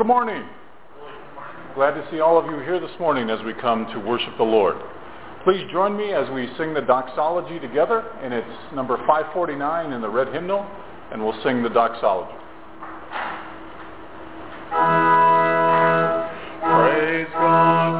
good morning. Glad to see all of you here this morning as we come to worship the Lord. Please join me as we sing the doxology together, and it's number 549 in the red hymnal, and we'll sing the doxology. Praise God.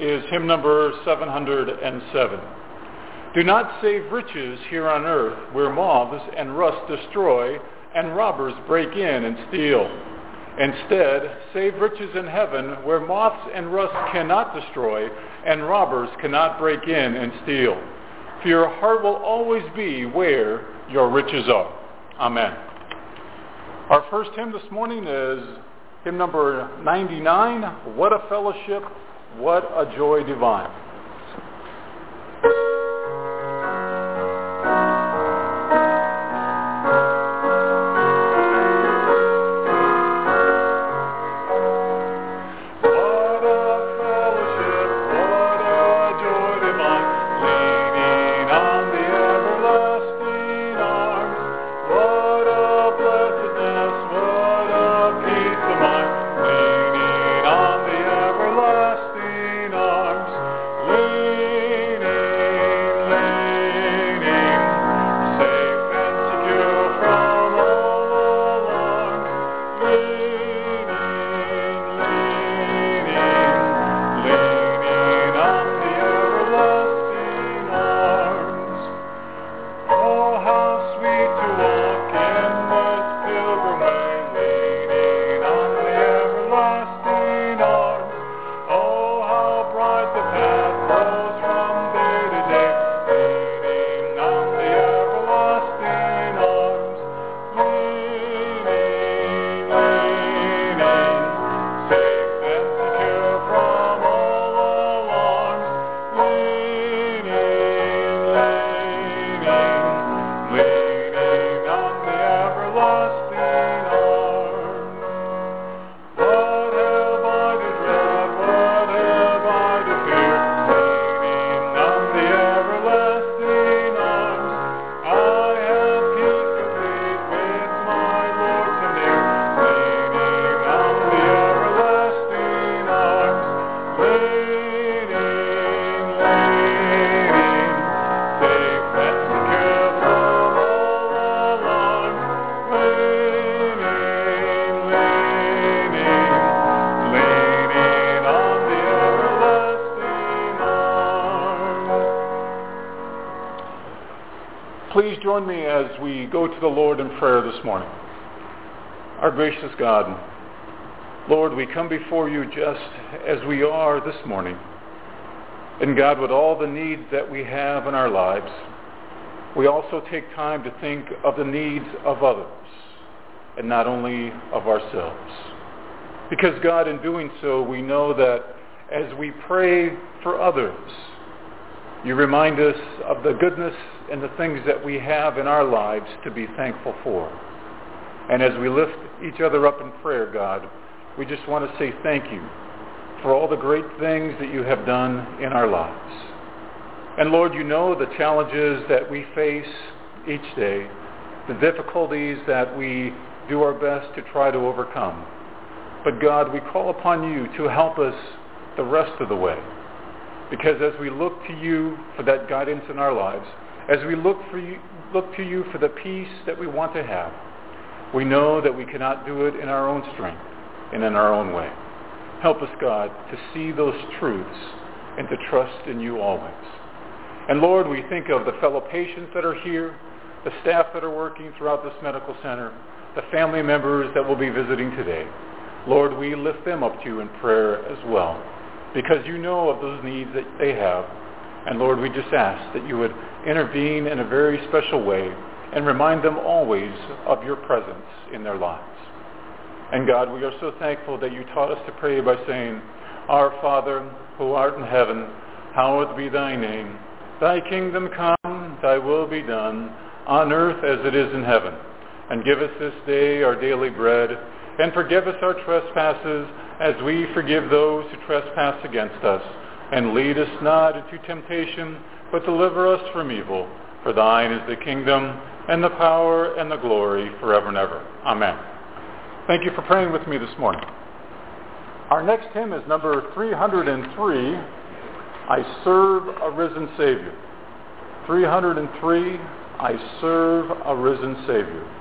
Is hymn number 707. Do not save riches here on earth, where moths and rust destroy, and robbers break in and steal. Instead, save riches in heaven, where moths and rust cannot destroy, and robbers cannot break in and steal. For your heart will always be where your riches are. Amen. Our first hymn this morning is hymn number 99, What a Fellowship, What a Joy Divine. Please join me as we go to the Lord in prayer this morning. Our gracious God, Lord, we come before you just as we are this morning. And God, with all the needs that we have in our lives, we also take time to think of the needs of others and not only of ourselves. Because God, in doing so, we know that as we pray for others, you remind us of the goodness and the things that we have in our lives to be thankful for. And as we lift each other up in prayer, God, we just want to say thank you for all the great things that you have done in our lives. And Lord, you know the challenges that we face each day, the difficulties that we do our best to try to overcome. But God, we call upon you to help us the rest of the way. Because as we look to you for that guidance in our lives, as we look to you for the peace that we want to have, we know that we cannot do it in our own strength and in our own way. Help us, God, to see those truths and to trust in you always. And Lord, we think of the fellow patients that are here, the staff that are working throughout this medical center, the family members that will be visiting today. Lord, we lift them up to you in prayer as well, because you know of those needs that they have. And Lord, we just ask that you would intervene in a very special way and remind them always of your presence in their lives. And God, we are so thankful that you taught us to pray by saying, Our Father, who art in heaven, hallowed be thy name. Thy kingdom come, thy will be done, on earth as it is in heaven. And give us this day our daily bread, and forgive us our trespasses, as we forgive those who trespass against us. And lead us not into temptation, but deliver us from evil. For thine is the kingdom, and the power, and the glory, forever and ever. Amen. Thank you for praying with me this morning. Our next hymn is number 303, I Serve a Risen Savior. 303, I Serve a Risen Savior.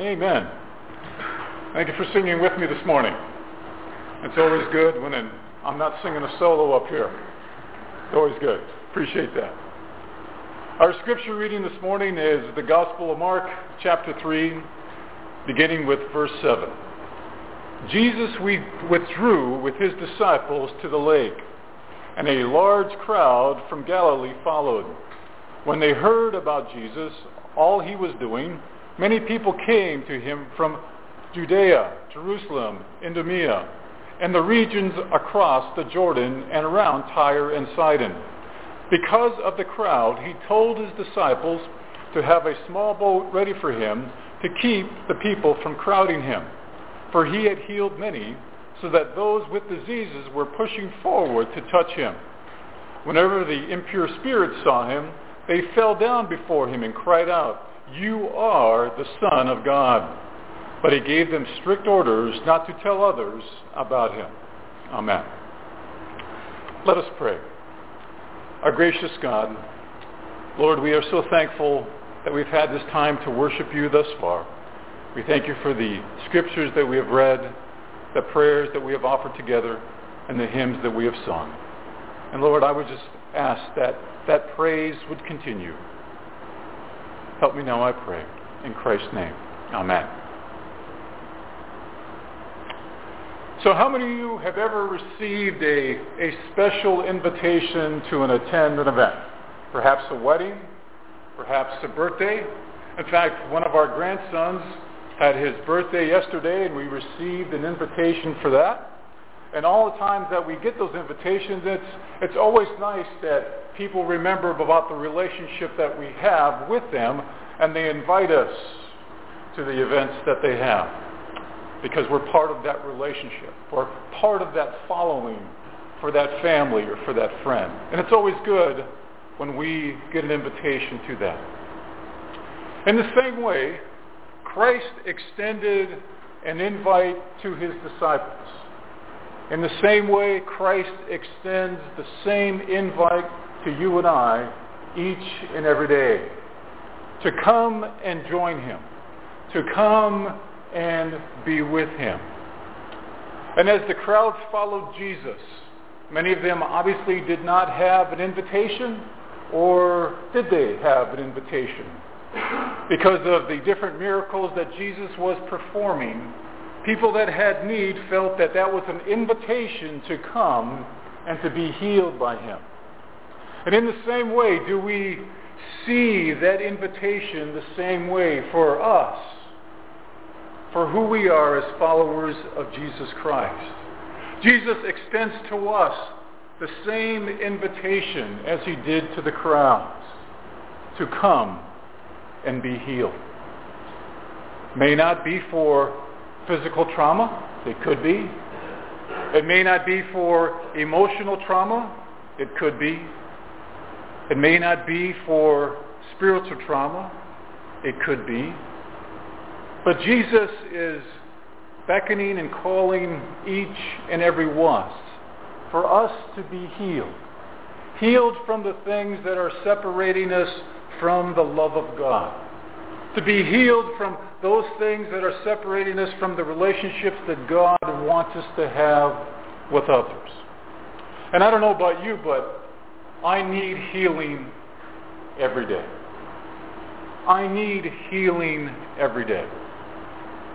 Amen. Thank you for singing with me this morning. It's always good when I'm not singing a solo up here. It's always good. Appreciate that. Our scripture reading this morning is the Gospel of Mark, chapter 3, beginning with verse 7. Jesus withdrew with his disciples to the lake, and a large crowd from Galilee followed. When they heard about Jesus, all he was doing, many people came to him from Judea, Jerusalem, Idumea, and the regions across the Jordan and around Tyre and Sidon. Because of the crowd, he told his disciples to have a small boat ready for him to keep the people from crowding him. For he had healed many, so that those with diseases were pushing forward to touch him. Whenever the impure spirits saw him, they fell down before him and cried out, You are the Son of God. But he gave them strict orders not to tell others about him. Amen. Let us pray. Our gracious God, Lord, we are so thankful that we've had this time to worship you thus far. We thank you for the scriptures that we have read, the prayers that we have offered together, and the hymns that we have sung. And Lord, I would just ask that that praise would continue. Help me now, I pray. In Christ's name. Amen. So how many of you have ever received a special invitation to attend an event? Perhaps a wedding, perhaps a birthday. In fact, one of our grandsons had his birthday yesterday, and we received an invitation for that. And all the times that we get those invitations, it's always nice that people remember about the relationship that we have with them, and they invite us to the events that they have, because we're part of that relationship, or part of that following for that family or for that friend. And it's always good when we get an invitation to that. In the same way, Christ extended an invite to his disciples. In the same way, Christ extends the same invite to you and I each and every day, to come and join him, to come and be with him. And as the crowds followed Jesus, many of them obviously did not have an invitation, or did they have an invitation? Because of the different miracles that Jesus was performing, people that had need felt that that was an invitation to come and to be healed by him. And in the same way, do we see that invitation the same way for us, for who we are as followers of Jesus Christ? Jesus extends to us the same invitation as he did to the crowds, to come and be healed. May not be for physical trauma, it could be. It may not be for emotional trauma, it could be. It may not be for spiritual trauma, it could be. But Jesus is beckoning and calling each and every one for us to be healed. Healed from the things that are separating us from the love of God. To be healed from those things that are separating us from the relationships that God wants us to have with others. And I don't know about you, but I need healing every day. I need healing every day.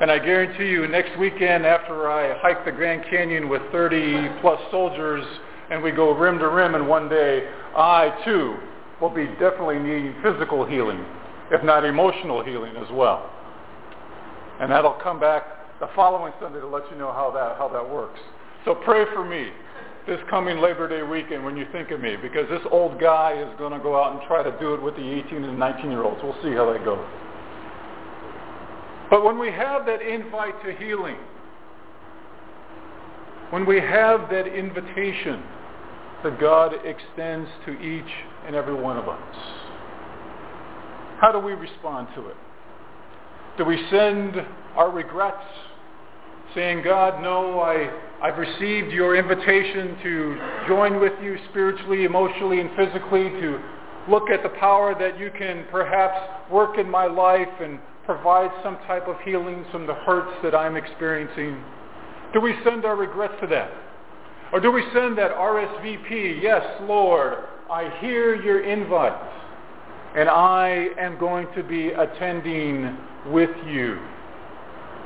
And I guarantee you, next weekend after I hike the Grand Canyon with 30 plus soldiers and we go rim to rim in one day, I too will be definitely needing physical healing, if not emotional healing as well. And that'll come back the following Sunday to let you know how that works. So pray for me this coming Labor Day weekend when you think of me, because this old guy is going to go out and try to do it with the 18 and 19-year-olds. We'll see how that goes. But when we have that invite to healing, when we have that invitation that God extends to each and every one of us, how do we respond to it? Do we send our regrets, saying, God, no, I've received your invitation to join with you spiritually, emotionally, and physically, to look at the power that you can perhaps work in my life and provide some type of healing from the hurts that I'm experiencing? Do we send our regrets to that? Or do we send that RSVP, yes, Lord, I hear your invite, and I am going to be attending with you.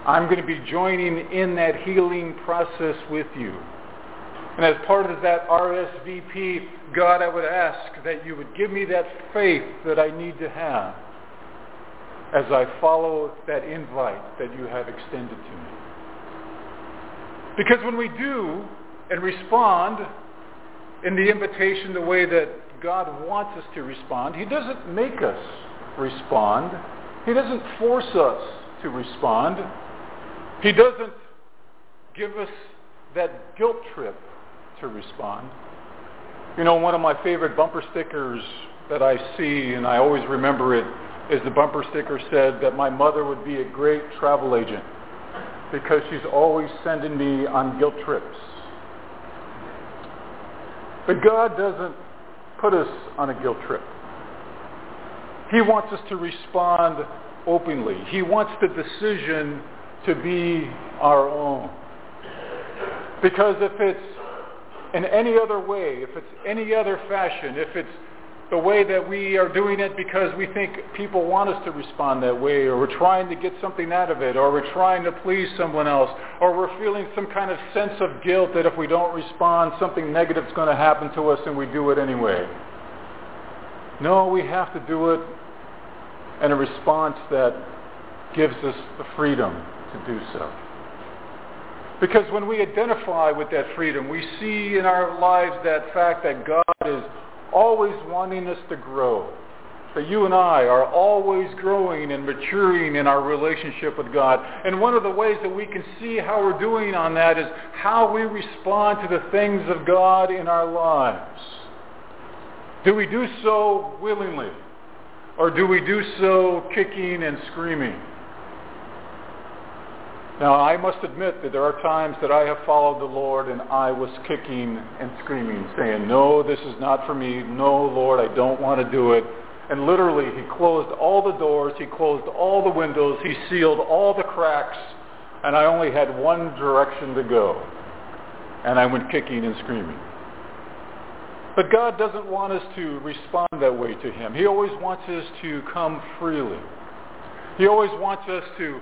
I'm going to be joining in that healing process with you. And as part of that RSVP, God, I would ask that you would give me that faith that I need to have as I follow that invite that you have extended to me. Because when we do and respond in the invitation the way that God wants us to respond, he doesn't make us respond. He doesn't force us to respond. He doesn't give us that guilt trip to respond. You know, one of my favorite bumper stickers that I see, and I always remember it, is the bumper sticker said that my mother would be a great travel agent because she's always sending me on guilt trips. But God doesn't put us on a guilt trip. He wants us to respond openly. He wants the decision to be our own. Because if it's in any other way, if it's any other fashion, if it's the way that we are doing it because we think people want us to respond that way, or we're trying to get something out of it, or we're trying to please someone else, or we're feeling some kind of sense of guilt that if we don't respond, something negative is going to happen to us, and we do it anyway. No, we have to do it in a response that gives us the freedom to do so. Because when we identify with that freedom, we see in our lives that fact that God is always wanting us to grow. That you and I are always growing and maturing in our relationship with God. And one of the ways that we can see how we're doing on that is how we respond to the things of God in our lives. Do we do so willingly? Or do we do so kicking and screaming? Now, I must admit that there are times that I have followed the Lord and I was kicking and screaming, saying, no, this is not for me. No, Lord, I don't want to do it. And literally, he closed all the doors. He closed all the windows. He sealed all the cracks. And I only had one direction to go. And I went kicking and screaming. But God doesn't want us to respond that way to him. He always wants us to come freely. He always wants us to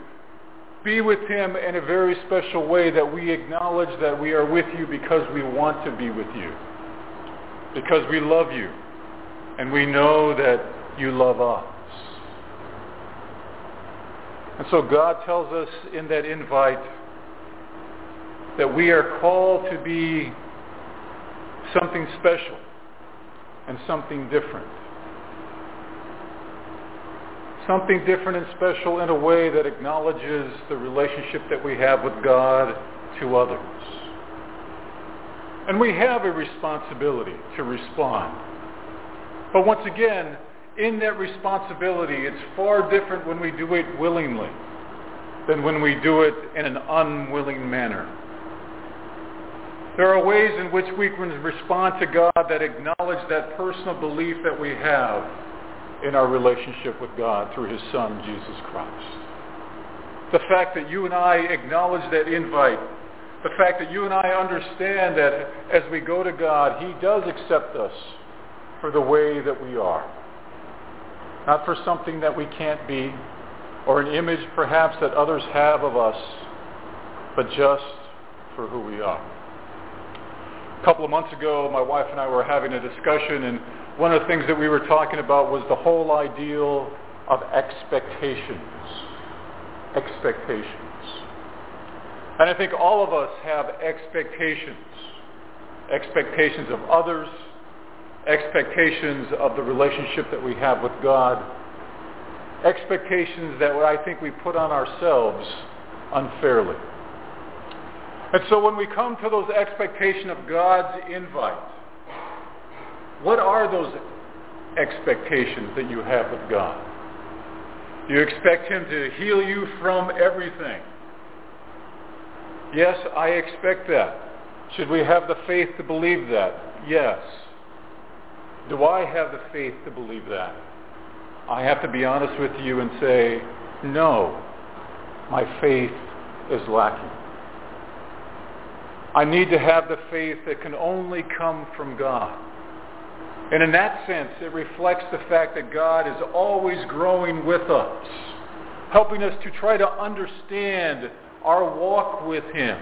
be with him in a very special way, that we acknowledge that we are with you because we want to be with you, because we love you, and we know that you love us. And so God tells us in that invite that we are called to be something special and something different. Something different and special in a way that acknowledges the relationship that we have with God to others. And we have a responsibility to respond. But once again, in that responsibility, it's far different when we do it willingly than when we do it in an unwilling manner. There are ways in which we can respond to God that acknowledge that personal belief that we have in our relationship with God through his Son, Jesus Christ. The fact that you and I acknowledge that invite, the fact that you and I understand that as we go to God, he does accept us for the way that we are. Not for something that we can't be, or an image perhaps that others have of us, but just for who we are. A couple of months ago, my wife and I were having a discussion, and one of the things that we were talking about was the whole ideal of expectations. Expectations. And I think all of us have expectations. Expectations of others, expectations of the relationship that we have with God, expectations that I think we put on ourselves unfairly. And so when we come to those expectations of God's invite, what are those expectations that you have with God? Do you expect him to heal you from everything? Yes, I expect that. Should we have the faith to believe that? Yes. Do I have the faith to believe that? I have to be honest with you and say, no, my faith is lacking. I need to have the faith that can only come from God. And in that sense, it reflects the fact that God is always growing with us, helping us to try to understand our walk with him.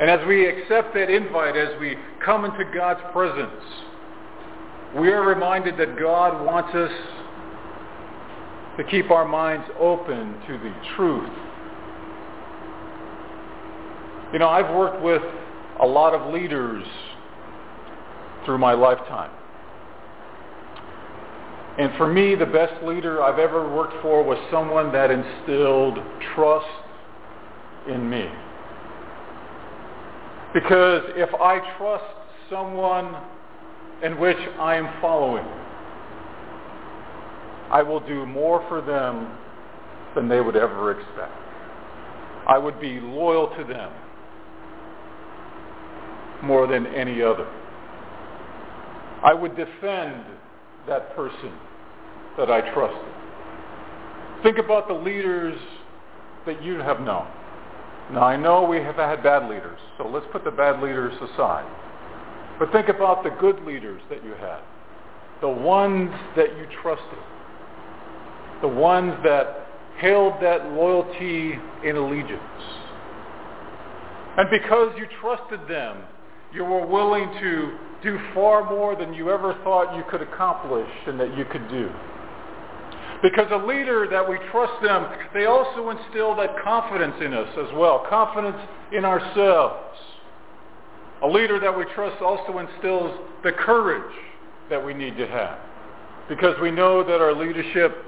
And as we accept that invite, as we come into God's presence, we are reminded that God wants us to keep our minds open to the truth. You know, I've worked with a lot of leaders through my lifetime. And for me, the best leader I've ever worked for was someone that instilled trust in me. Because if I trust someone in which I am following, I will do more for them than they would ever expect. I would be loyal to them more than any other. I would defend that person that I trusted. Think about the leaders that you have known. Now, I know we have had bad leaders, so let's put the bad leaders aside. But think about the good leaders that you had, the ones that you trusted, the ones that held that loyalty in allegiance. And because you trusted them, you were willing to do far more than you ever thought you could accomplish and that you could do. Because a leader that we trust them, they also instill that confidence in us as well, confidence in ourselves. A leader that we trust also instills the courage that we need to have, because we know that our leadership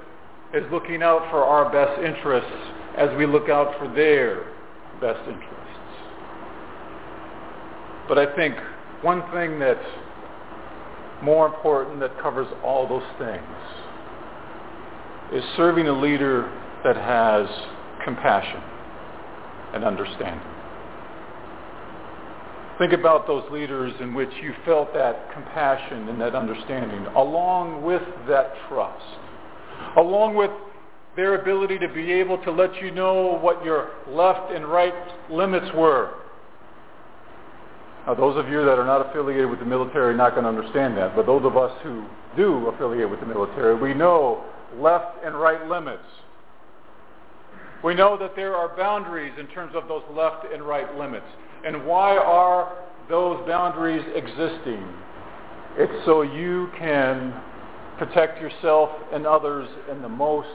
is looking out for our best interests as we look out for their best interests. But I think one thing that's more important that covers all those things is serving a leader that has compassion and understanding. Think about those leaders in which you felt that compassion and that understanding, along with that trust, along with their ability to be able to let you know what your left and right limits were. Now, those of you that are not affiliated with the military are not going to understand that, but those of us who do affiliate with the military, we know left and right limits. We know that there are boundaries in terms of those left and right limits. And why are those boundaries existing? It's so you can protect yourself and others in the most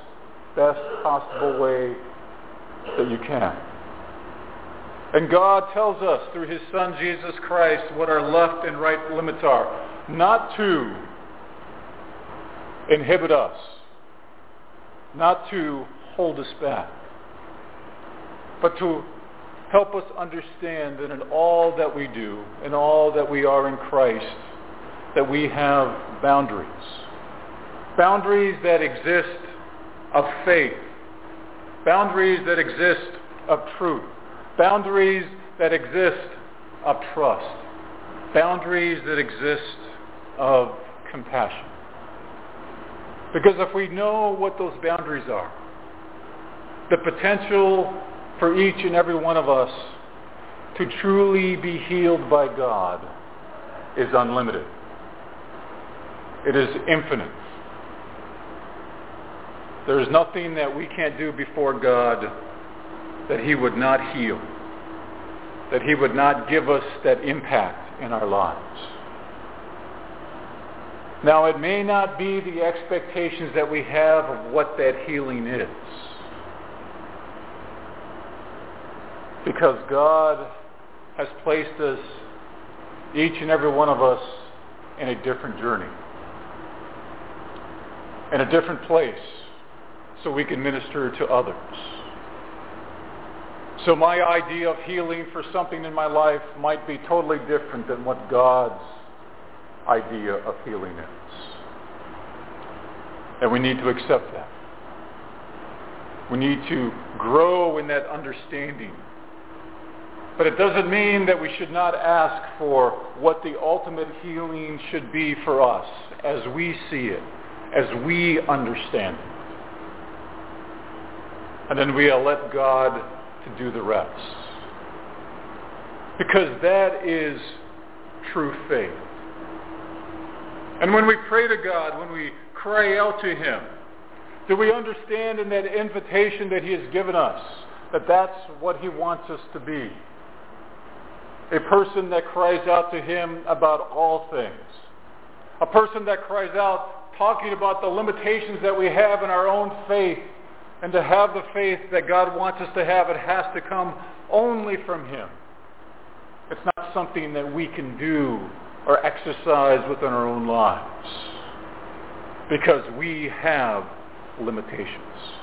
best possible way that you can. And God tells us through his Son Jesus Christ what our left and right limits are, not to inhibit us, not to hold us back, but to help us understand that in all that we do, in all that we are in Christ, that we have boundaries. Boundaries that exist of faith. Boundaries that exist of truth. Boundaries that exist of trust. Boundaries that exist of compassion. Because if we know what those boundaries are, the potential for each and every one of us to truly be healed by God is unlimited. It is infinite. There is nothing that we can't do before God that he would not heal, that he would not give us that impact in our lives. Now, it may not be the expectations that we have of what that healing is, because God has placed us, each and every one of us, in a different journey, in a different place, so we can minister to others. So my idea of healing for something in my life might be totally different than what God's idea of healing is. And we need to accept that. We need to grow in that understanding. But it doesn't mean that we should not ask for what the ultimate healing should be for us as we see it, as we understand it. And then we let God to do the rest. Because that is true faith. And when we pray to God, when we cry out to him, do we understand in that invitation that he has given us that that's what he wants us to be? A person that cries out to him about all things. A person that cries out talking about the limitations that we have in our own faith. And to have the faith that God wants us to have, it has to come only from him. It's not something that we can do or exercise within our own lives, because we have limitations.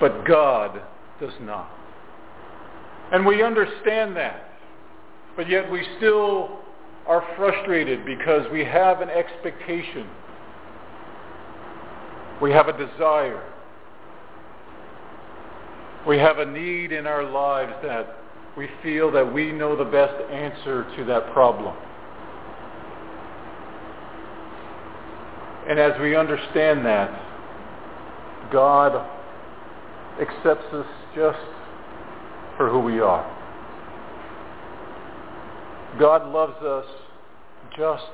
But God does not. And we understand that, but yet we still are frustrated because we have an expectation. We have a desire. We have a need in our lives that we feel that we know the best answer to that problem. And as we understand that, God accepts us just for who we are. God loves us just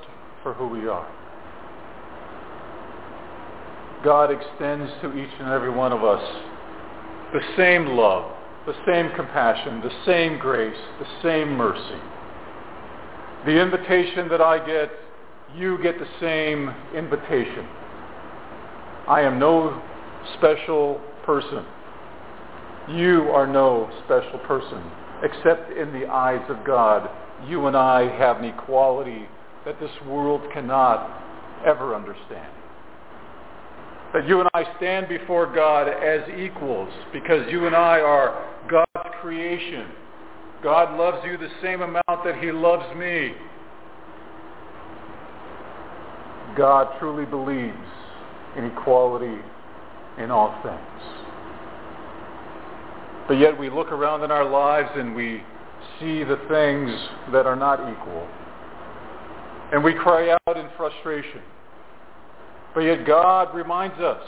for who we are. God extends to each and every one of us the same love, the same compassion, the same grace, the same mercy. The invitation that I get, you get the same invitation. I am no special person. You are no special person. Except in the eyes of God, you and I have an equality that this world cannot ever understand. That you and I stand before God as equals because you and I are God's creation. God loves you the same amount that he loves me. God truly believes in equality in all things. But yet we look around in our lives and we see the things that are not equal. And we cry out in frustration. But yet God reminds us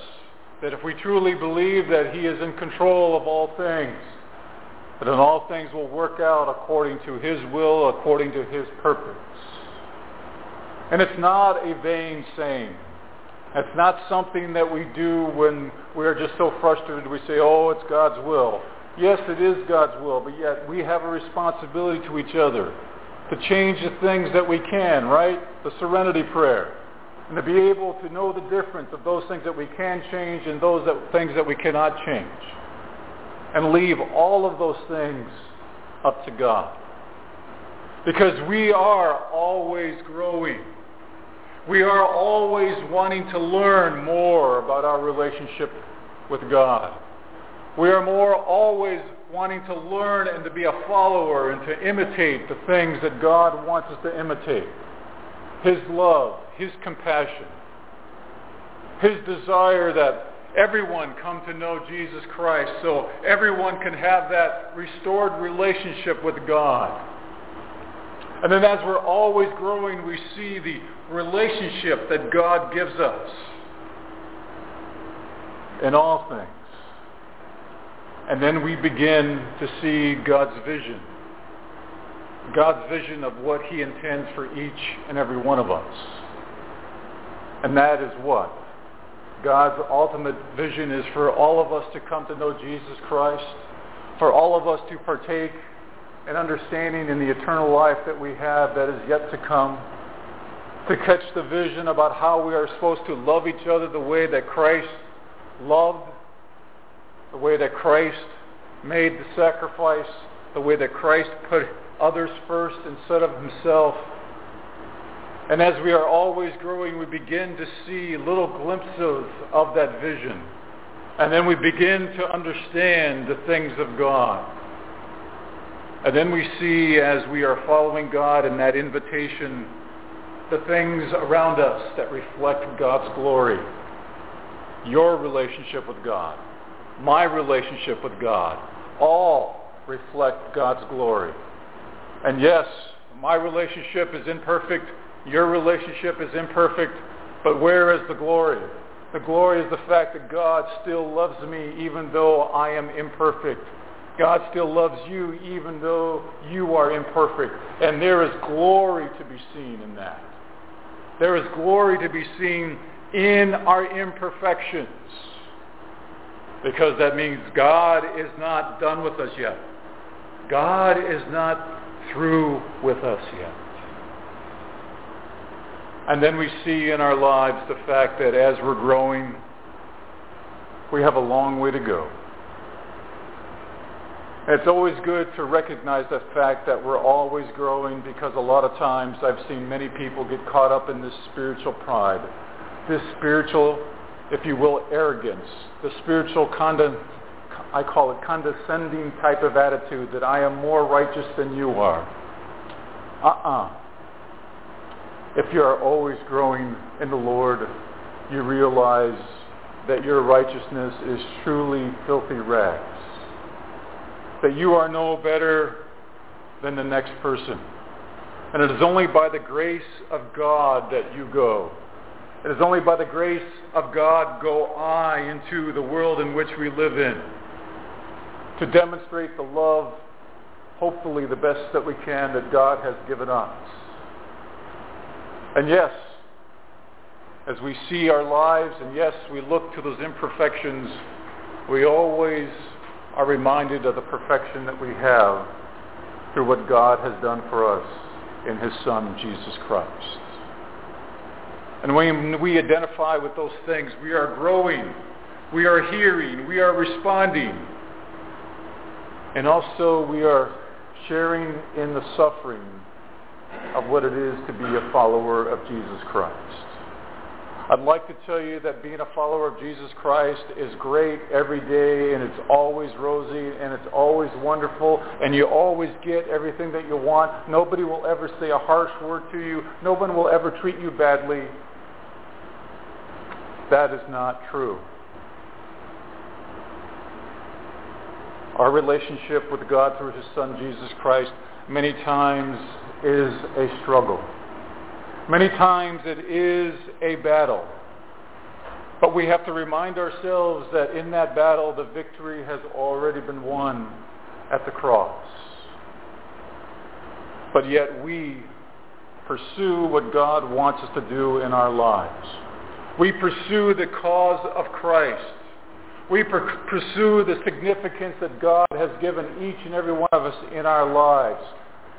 that if we truly believe that he is in control of all things, that in all things will work out according to his will, according to his purpose. And it's not a vain saying. It's not something that we do when we are just so frustrated we say, oh, it's God's will. Yes, it is God's will, but yet we have a responsibility to each other to change the things that we can, right? The serenity prayer. And to be able to know the difference of those things that we can change and those things that we cannot change. And leave all of those things up to God. Because we are always growing. We are always wanting to learn more about our relationship with God. We are always wanting to learn and to be a follower and to imitate the things that God wants us to imitate. His love, his compassion, his desire that everyone come to know Jesus Christ so everyone can have that restored relationship with God. And then as we're always growing, we see the relationship that God gives us in all things. And then we begin to see God's vision of what he intends for each and every one of us. And that is what? God's ultimate vision is for all of us to come to know Jesus Christ, for all of us to partake in understanding in the eternal life that we have that is yet to come, to catch the vision about how we are supposed to love each other the way that Christ loved, the way that Christ made the sacrifice, the way that Christ put others first instead of himself. And as we are always growing, we begin to see little glimpses of that vision. And then we begin to understand the things of God. And then we see, as we are following God in that invitation, the things around us that reflect God's glory. Your relationship with God, my relationship with God, all reflect God's glory. And yes, my relationship is imperfect, your relationship is imperfect, but where is the glory? The glory is the fact that God still loves me even though I am imperfect. God still loves you even though you are imperfect. And there is glory to be seen in that. There is glory to be seen in our imperfections. Because that means God is not done with us yet. God is not through with us yet. And then we see in our lives the fact that as we're growing, we have a long way to go. It's always good to recognize the fact that we're always growing, because a lot of times I've seen many people get caught up in this spiritual pride, this spiritual, if you will, arrogance, the spiritual I call it condescending type of attitude that I am more righteous than you are. If you are always growing in the Lord, you realize that your righteousness is truly filthy rags. That you are no better than the next person. And it is only by the grace of God that you go. It is only by the grace of God go I into the world in which we live in, to demonstrate the love hopefully the best that we can that God has given us. And yes, as we see our lives, and yes, we look to those imperfections, we always are reminded of the perfection that we have through what God has done for us in His Son, Jesus Christ. And when we identify with those things, we are growing, we are hearing, we are responding, and also we are sharing in the suffering of what it is to be a follower of Jesus Christ. I'd like to tell you that being a follower of Jesus Christ is great every day, and it's always rosy, and it's always wonderful, and you always get everything that you want. Nobody will ever say a harsh word to you. No one will ever treat you badly. That is not true. Our relationship with God through His Son, Jesus Christ, many times is a struggle. Many times it is a battle. But we have to remind ourselves that in that battle, the victory has already been won at the cross. But yet we pursue what God wants us to do in our lives. We pursue the cause of Christ. We pursue the significance that God has given each and every one of us in our lives.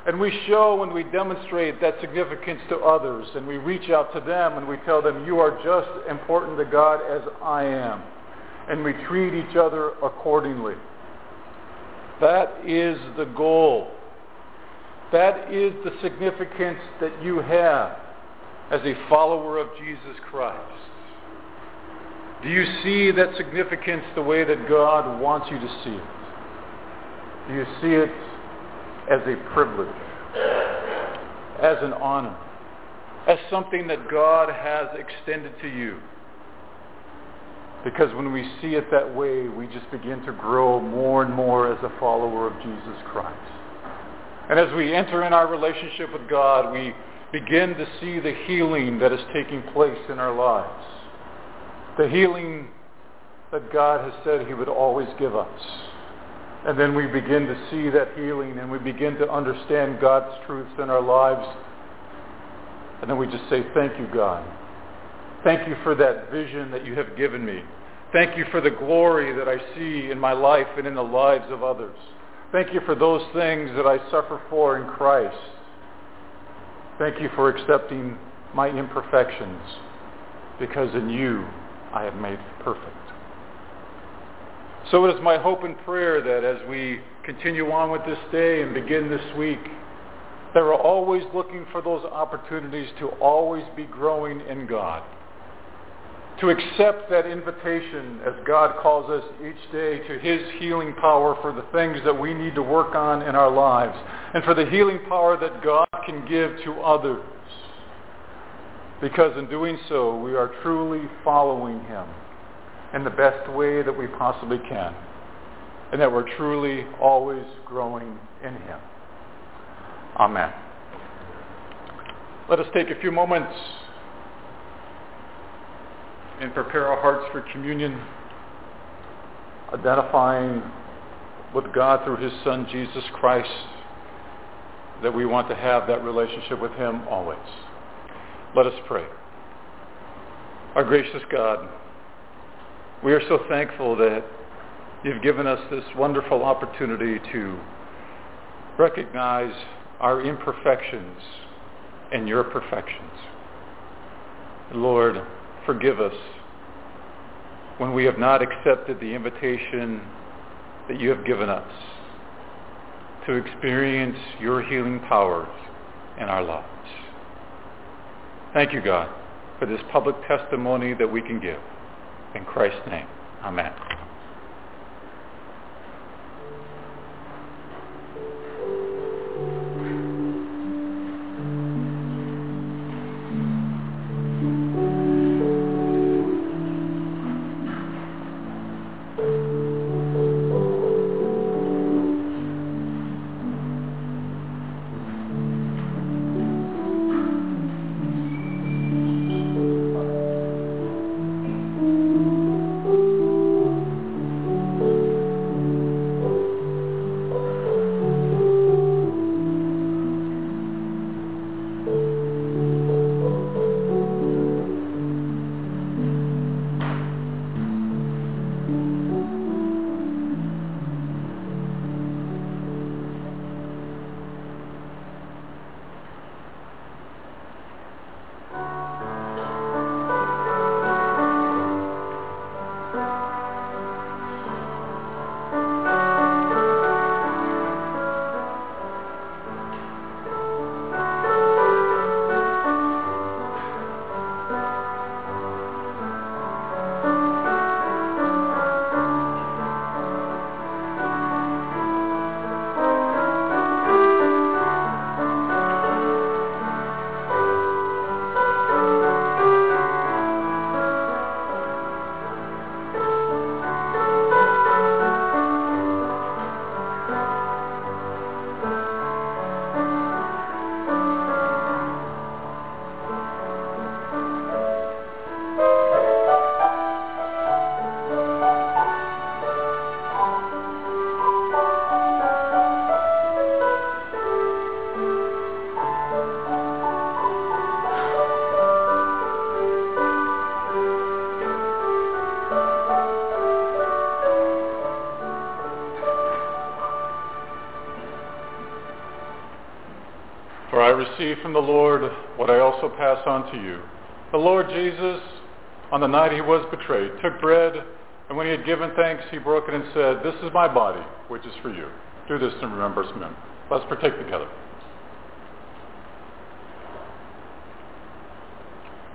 And we show and we demonstrate that significance to others, and we reach out to them and we tell them, you are just as important to God as I am. And we treat each other accordingly. That is the goal. That is the significance that you have as a follower of Jesus Christ. Do you see that significance the way that God wants you to see it? Do you see it as a privilege, as an honor, as something that God has extended to you? Because when we see it that way, we just begin to grow more and more as a follower of Jesus Christ. And as we enter in our relationship with God, we begin to see the healing that is taking place in our lives. The healing that God has said He would always give us. And then we begin to see that healing, and we begin to understand God's truths in our lives. And then we just say, thank you, God. Thank you for that vision that you have given me. Thank you for the glory that I see in my life and in the lives of others. Thank you for those things that I suffer for in Christ. Thank you for accepting my imperfections, because in you I have made perfect. So it is my hope and prayer that as we continue on with this day and begin this week, that we're always looking for those opportunities to always be growing in God, to accept that invitation as God calls us each day to His healing power for the things that we need to work on in our lives, and for the healing power that God can give to others, because in doing so, we are truly following Him in the best way that we possibly can, and that we're truly always growing in Him. Amen. Let us take a few moments and prepare our hearts for communion, identifying with God through His Son, Jesus Christ, that we want to have that relationship with Him always. Let us pray. Our gracious God, we are so thankful that you've given us this wonderful opportunity to recognize our imperfections and your perfections. Lord, forgive us when we have not accepted the invitation that you have given us to experience your healing powers in our lives. Thank you, God, for this public testimony that we can give. In Christ's name, amen. For I received from the Lord what I also pass on to you. The Lord Jesus, on the night he was betrayed, took bread, and when he had given thanks, he broke it and said, "This is my body, which is for you. Do this in remembrance of me." Let's partake together.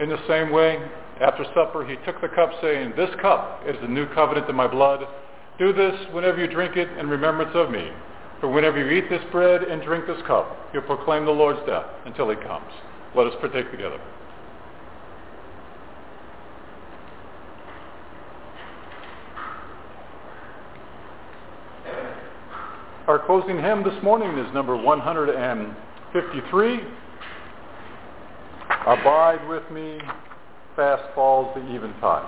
In the same way, after supper, he took the cup, saying, "This cup is the new covenant in my blood. Do this whenever you drink it in remembrance of me. For whenever you eat this bread and drink this cup, you proclaim the Lord's death until he comes." Let us partake together. Our closing hymn this morning is number 153. "Abide with me, fast falls the eventide."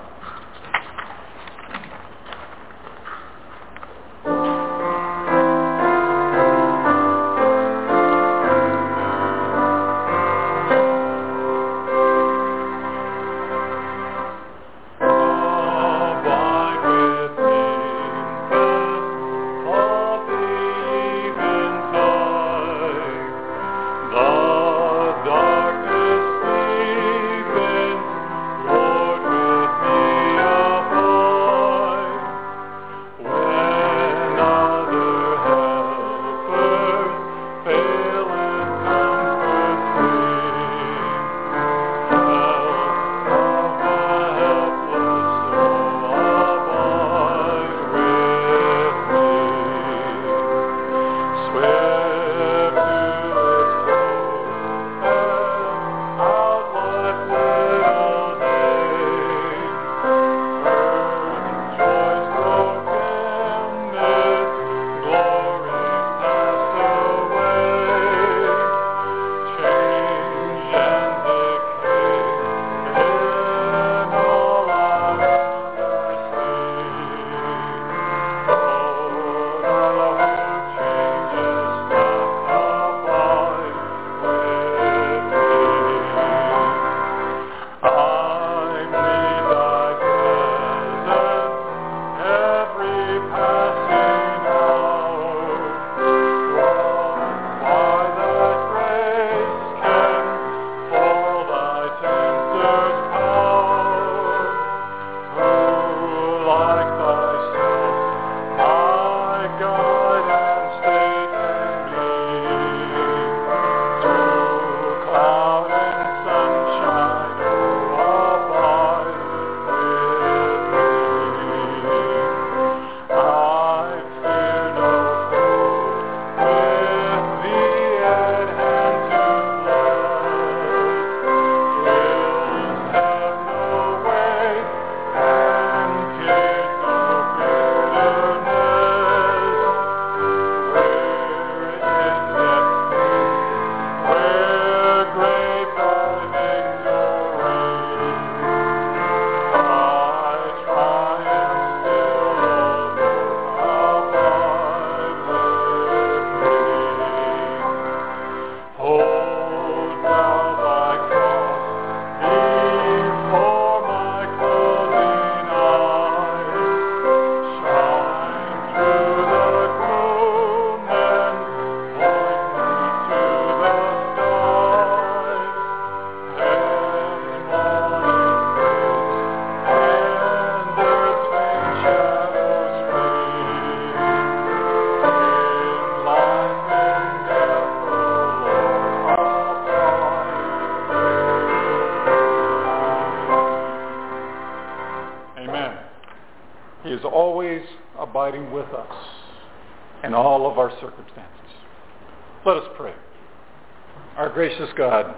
Abiding with us in all of our circumstances. Let us pray. Our gracious God,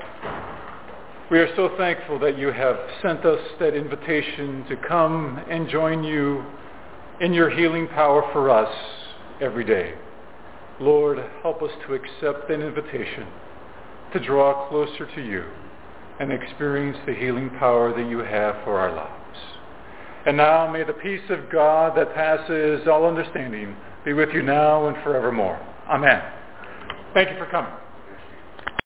we are so thankful that you have sent us that invitation to come and join you in your healing power for us every day. Lord, help us to accept that invitation, to draw closer to you and experience the healing power that you have for our lives. And now may the peace of God that passes all understanding be with you now and forevermore. Amen. Thank you for coming.